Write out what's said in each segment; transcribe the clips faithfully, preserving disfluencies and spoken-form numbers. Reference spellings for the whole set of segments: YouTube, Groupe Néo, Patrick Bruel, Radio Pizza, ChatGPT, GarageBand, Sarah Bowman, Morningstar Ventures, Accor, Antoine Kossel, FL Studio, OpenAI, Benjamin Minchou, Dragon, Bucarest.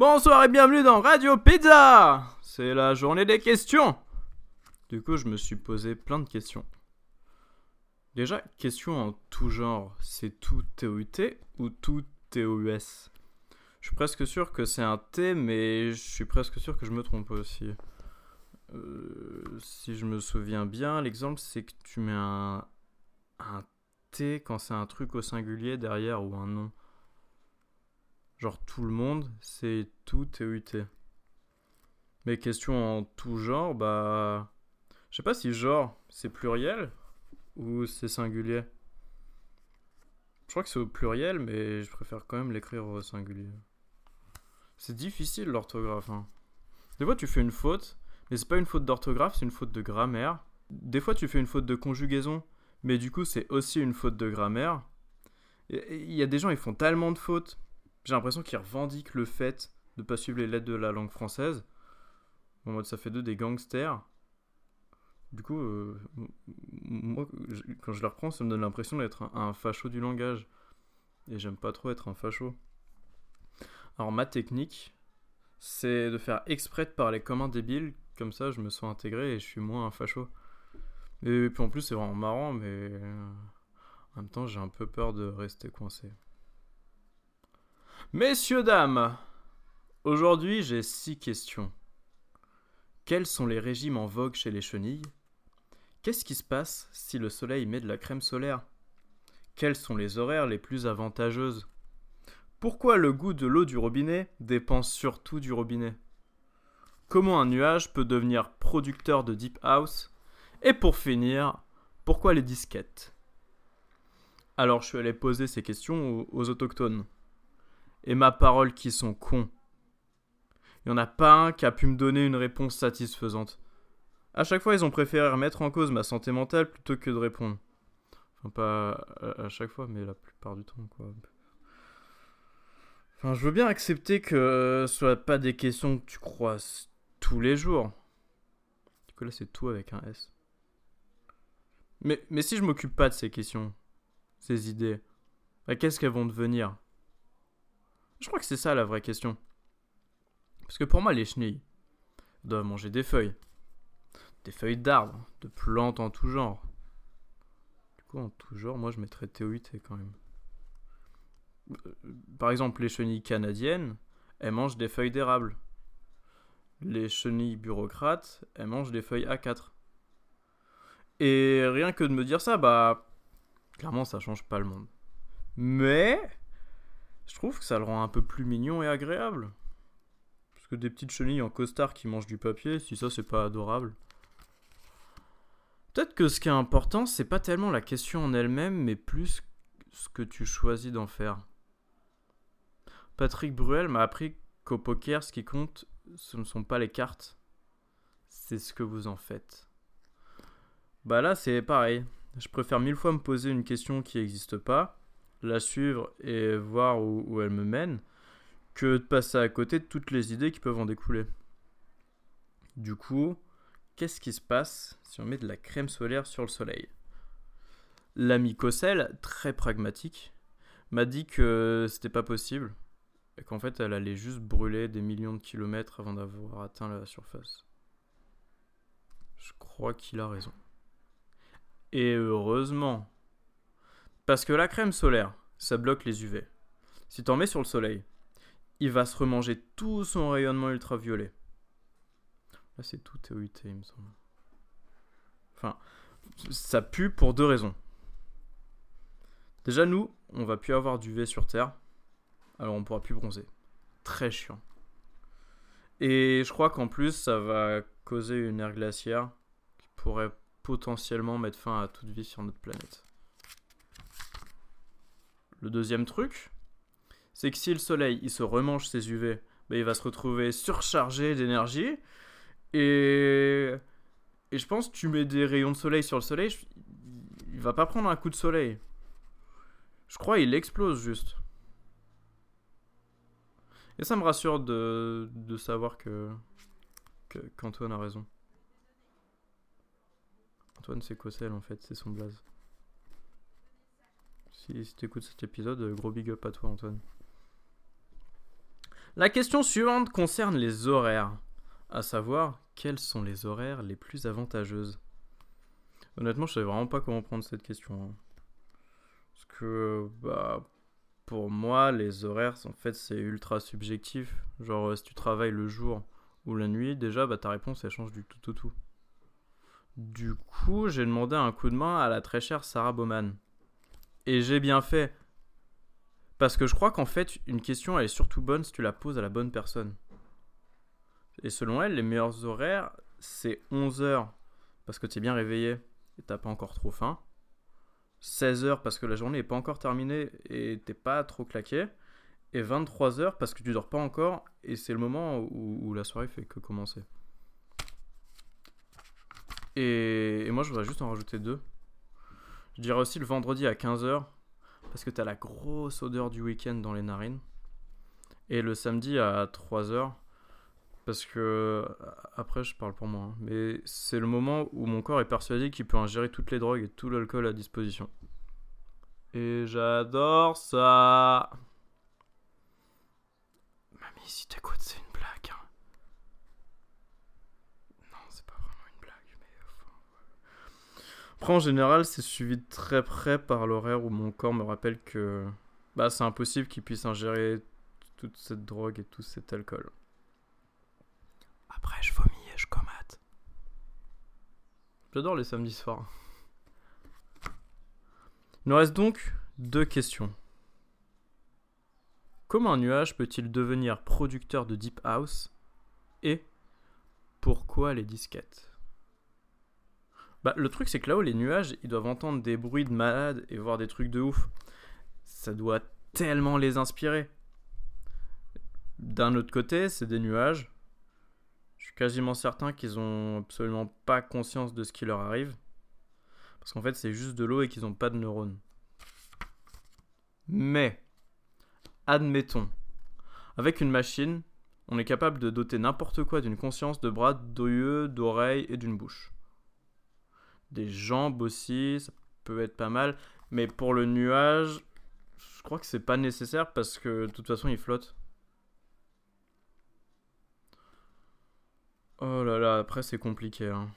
Bonsoir et bienvenue dans Radio Pizza. C'est la journée des questions. Du coup, je me suis posé plein de questions. Déjà, questions en tout genre. C'est tout T O U T ou tout T O U S? Je suis presque sûr que c'est un T, mais je suis presque sûr que je me trompe aussi. Euh, si je me souviens bien, l'exemple, c'est que tu mets un, un T quand c'est un truc au singulier derrière ou un nom. Genre tout le monde, c'est tout T O U T. Mais questions en tout genre, bah... Je sais pas si genre, c'est pluriel ou c'est singulier. Je crois que c'est au pluriel, mais je préfère quand même l'écrire au singulier. C'est difficile l'orthographe, hein. Des fois tu fais une faute, mais c'est pas une faute d'orthographe, c'est une faute de grammaire. Des fois tu fais une faute de conjugaison, mais du coup c'est aussi une faute de grammaire. Il y a des gens, ils font tellement de fautes. J'ai l'impression qu'ils revendiquent le fait de ne pas suivre les lettres de la langue française. En mode, ça fait d'eux des gangsters. Du coup, euh, moi, quand je les reprends, ça me donne l'impression d'être un, un facho du langage. Et j'aime pas trop être un facho. Alors, ma technique, c'est de faire exprès de parler comme un débile. Comme ça, je me sens intégré et je suis moins un facho. Et puis en plus, c'est vraiment marrant, mais en même temps, j'ai un peu peur de rester coincé. Messieurs, dames, aujourd'hui j'ai six questions. Quels sont les régimes en vogue chez les chenilles? Qu'est-ce qui se passe si le soleil met de la crème solaire? Quels sont les horaires les plus avantageuses? Pourquoi le goût de l'eau du robinet dépend surtout du robinet? Comment un nuage peut devenir producteur de Deep House? Et pour finir, pourquoi les disquettes? Alors je suis allé poser ces questions aux autochtones. Et ma parole qui sont cons. Il n'y en a pas un qui a pu me donner une réponse satisfaisante. À chaque fois, ils ont préféré remettre en cause ma santé mentale plutôt que de répondre. Enfin, pas à chaque fois, mais la plupart du temps, quoi. Enfin, je veux bien accepter que ce ne soient pas des questions que tu croises tous les jours. Du coup, là, c'est tout avec un S. Mais, mais si je m'occupe pas de ces questions, ces idées, bah, qu'est-ce qu'elles vont devenir ? Je crois que c'est ça la vraie question. Parce que pour moi, les chenilles doivent manger des feuilles. Des feuilles d'arbres, de plantes en tout genre. Du coup, en tout genre, moi je mettrais T O U T quand même. Par exemple, les chenilles canadiennes, elles mangent des feuilles d'érable. Les chenilles bureaucrates, elles mangent des feuilles A quatre. Et rien que de me dire ça, bah... clairement, ça change pas le monde. Mais... je trouve que ça le rend un peu plus mignon et agréable. Parce que des petites chenilles en costard qui mangent du papier, si ça c'est pas adorable. Peut-être que ce qui est important, c'est pas tellement la question en elle-même, mais plus ce que tu choisis d'en faire. Patrick Bruel m'a appris qu'au poker, ce qui compte, ce ne sont pas les cartes. C'est ce que vous en faites. Bah là, c'est pareil. Je préfère mille fois me poser une question qui n'existe pas, la suivre et voir où, où elle me mène, que de passer à côté de toutes les idées qui peuvent en découler. Du coup, qu'est-ce qui se passe si on met de la crème solaire sur le soleil? L'ami Kossel, très pragmatique, m'a dit que c'était pas possible et qu'en fait elle allait juste brûler des millions de kilomètres avant d'avoir atteint la surface. Je crois qu'il a raison. Et heureusement. Parce que la crème solaire, ça bloque les U V. Si t'en mets sur le soleil, il va se remanger tout son rayonnement ultraviolet. Là, c'est tout T O U T, il me semble. Enfin, ça pue pour deux raisons. Déjà, nous, on va plus avoir d'U V sur Terre, alors on pourra plus bronzer. Très chiant. Et je crois qu'en plus, ça va causer une ère glaciaire qui pourrait potentiellement mettre fin à toute vie sur notre planète. Le deuxième truc, c'est que si le soleil il se remange ses U V, bah, il va se retrouver surchargé d'énergie. Et... et je pense que tu mets des rayons de soleil sur le soleil, je... il va pas prendre un coup de soleil. Je crois qu'il explose juste. Et ça me rassure de, de savoir que... que... qu'Antoine a raison. Antoine, c'est Kossel en fait, c'est son blaze. Si t'écoutes cet épisode, gros big up à toi, Antoine. La question suivante concerne les horaires, à savoir quels sont les horaires les plus avantageuses. Honnêtement, je ne savais vraiment pas comment prendre cette question. Hein. Parce que, bah, pour moi, les horaires, en fait, c'est ultra subjectif. Genre, si tu travailles le jour ou la nuit, déjà, bah, ta réponse, elle change du tout au tout. Du coup, j'ai demandé un coup de main à la très chère Sarah Bowman. Et j'ai bien fait. Parce que je crois qu'en fait, une question, elle est surtout bonne si tu la poses à la bonne personne. Et selon elle, les meilleurs horaires, c'est onze heures, parce que tu es bien réveillé et t'as pas encore trop faim. seize heures, parce que la journée n'est pas encore terminée et t'es pas trop claqué. Et vingt-trois heures, parce que tu dors pas encore et c'est le moment où, où la soirée fait que commencer. Et, et moi, je voudrais juste en rajouter deux. Je dirais aussi le vendredi à quinze heures, parce que t'as la grosse odeur du week-end dans les narines. Et le samedi à trois heures, parce que, après je parle pour moi, hein, mais c'est le moment où mon corps est persuadé qu'il peut ingérer toutes les drogues et tout l'alcool à disposition. Et j'adore ça. Mamie, si t'écoutes, c'est une blague. Hein. Non, c'est pas vraiment une blague, mais... Après, en général, c'est suivi de très près par l'horaire où mon corps me rappelle que bah, c'est impossible qu'il puisse ingérer toute cette drogue et tout cet alcool. Après, je vomis et je comate. J'adore les samedis soirs. Il nous reste donc deux questions. Comment un nuage peut-il devenir producteur de Deep House ? Et pourquoi les disquettes ? Bah, le truc, c'est que là-haut, les nuages, ils doivent entendre des bruits de malades et voir des trucs de ouf. Ça doit tellement les inspirer. D'un autre côté, c'est des nuages. Je suis quasiment certain qu'ils n'ont absolument pas conscience de ce qui leur arrive. Parce qu'en fait, c'est juste de l'eau et qu'ils n'ont pas de neurones. Mais, admettons, avec une machine, on est capable de doter n'importe quoi d'une conscience de bras, d'yeux, d'oreilles et d'une bouche. Des jambes aussi, ça peut être pas mal. Mais pour le nuage, je crois que c'est pas nécessaire parce que de toute façon, il flotte. Oh là là, après c'est compliqué. Hein.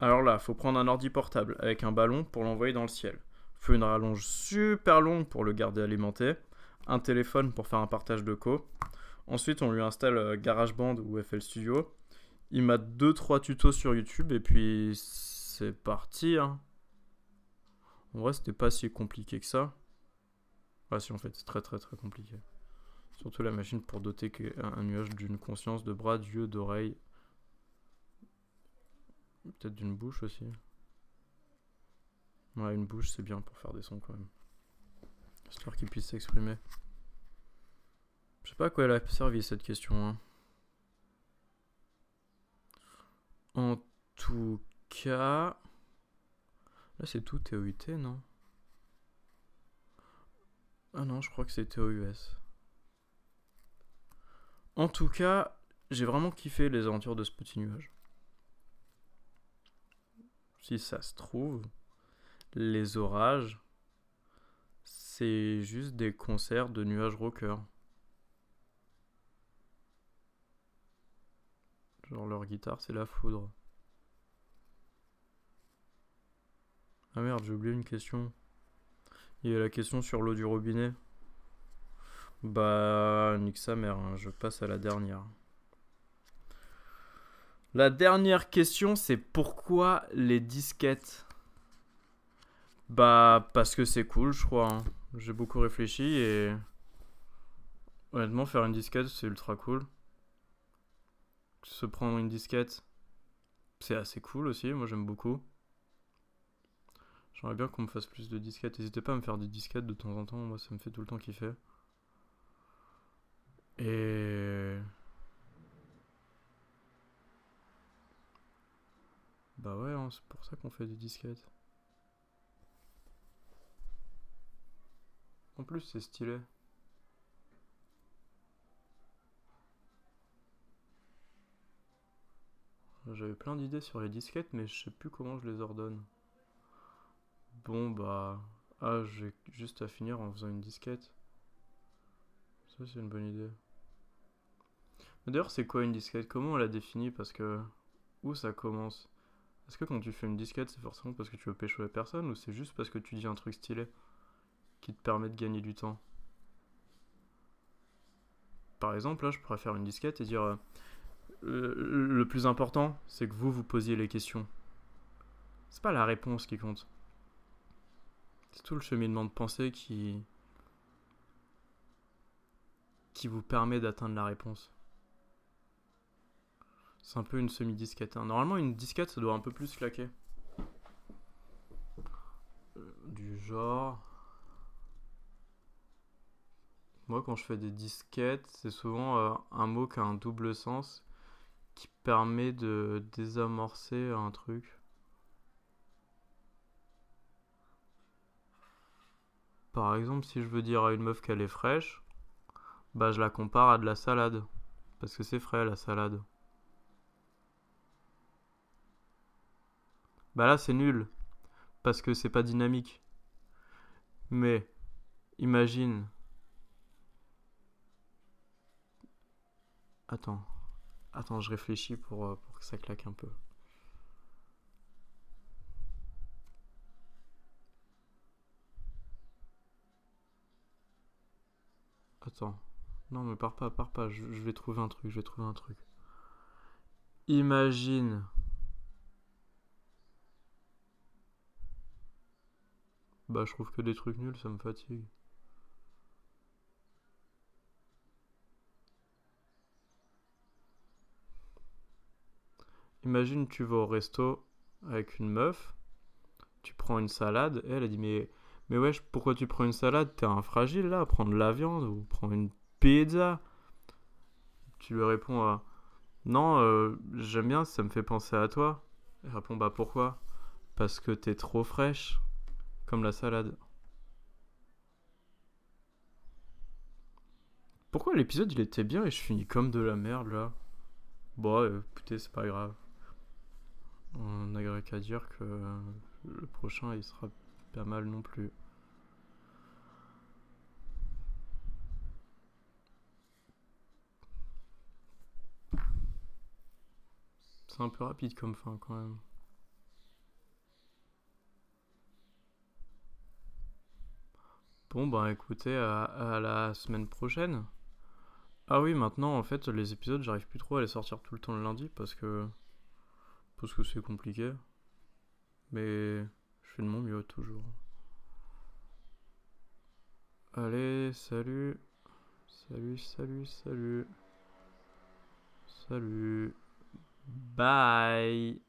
Alors là, faut prendre un ordi portable avec un ballon pour l'envoyer dans le ciel. Faut une rallonge super longue pour le garder alimenté. Un téléphone pour faire un partage de co. Ensuite, on lui installe GarageBand ou F L Studio. Il m'a deux trois tutos sur YouTube et puis c'est parti. Hein. En vrai, c'était pas si compliqué que ça. Ah si, en fait, c'est très très très compliqué. Surtout la machine pour doter un nuage d'une conscience de bras, d'yeux, d'oreilles. Peut-être d'une bouche aussi. Ouais, une bouche, c'est bien pour faire des sons quand même. Histoire qu'il puisse s'exprimer. Je sais pas à quoi elle a servi cette question. Hein. En tout cas... Là, c'est tout T O U T, non ? Ah non, je crois que c'est T O U S. En tout cas, j'ai vraiment kiffé les aventures de ce petit nuage. Si ça se trouve, les orages, c'est juste des concerts de nuages rockers. Genre leur guitare, c'est la foudre. Ah merde, j'ai oublié une question. Il y a la question sur l'eau du robinet. Bah, nique sa mère, hein. Je passe à la dernière. La dernière question, c'est pourquoi les disquettes ? Bah, parce que c'est cool, je crois. Hein. J'ai beaucoup réfléchi et... Honnêtement, faire une disquette, c'est ultra cool. Se prendre une disquette, c'est assez cool aussi. Moi, j'aime beaucoup. J'aimerais bien qu'on me fasse plus de disquettes. N'hésitez pas à me faire des disquettes de temps en temps. Moi, ça me fait tout le temps kiffer. Et... Bah ouais, hein, c'est pour ça qu'on fait des disquettes. En plus, c'est stylé. J'avais plein d'idées sur les disquettes, mais je sais plus comment je les ordonne. Bon bah... Ah, j'ai juste à finir en faisant une disquette. Ça, c'est une bonne idée. Mais d'ailleurs, c'est quoi une disquette? Comment on la définit? Parce que... Où ça commence? Est-ce que quand tu fais une disquette, c'est forcément parce que tu veux pécho la personne, ou c'est juste parce que tu dis un truc stylé qui te permet de gagner du temps? Par exemple, là, je pourrais faire une disquette et dire... Euh, le, le plus important, c'est que vous, vous posiez les questions. C'est pas la réponse qui compte. C'est tout le cheminement de pensée qui... qui vous permet d'atteindre la réponse. C'est un peu une semi-disquette. Hein. Normalement, une disquette, ça doit un peu plus claquer. Du genre... Moi, quand je fais des disquettes, c'est souvent euh, un mot qui a un double sens qui permet de désamorcer un truc. Par exemple, si je veux dire à une meuf qu'elle est fraîche, bah je la compare à de la salade. Parce que c'est frais, la salade. Bah là, c'est nul. Parce que c'est pas dynamique. Mais, imagine... Attends, attends, je réfléchis pour, pour que ça claque un peu. Attends, non mais pars pas, pars pas, je, je vais trouver un truc, je vais trouver un truc. Imagine. Bah je trouve que des trucs nuls, ça me fatigue. Imagine, tu vas au resto avec une meuf, tu prends une salade, et elle a dit mais, mais wesh, pourquoi tu prends une salade? T'es un fragile là, prends de la viande ou prends une pizza. Tu lui réponds à non, euh, j'aime bien, ça me fait penser à toi. Elle répond bah pourquoi? Parce que t'es trop fraîche, comme la salade. Pourquoi l'épisode il était bien et je finis comme de la merde là? Bon, euh, écoutez, c'est pas grave. On n'aurait qu'à dire que le prochain il sera pas mal non plus. C'est un peu rapide comme fin quand même. Bon ben écoutez, à, à la semaine prochaine. Ah oui, maintenant en fait les épisodes j'arrive plus trop à les sortir tout le temps le lundi parce que. Parce que c'est compliqué, mais je fais de mon mieux toujours. Allez, salut, salut, salut, salut, salut, bye.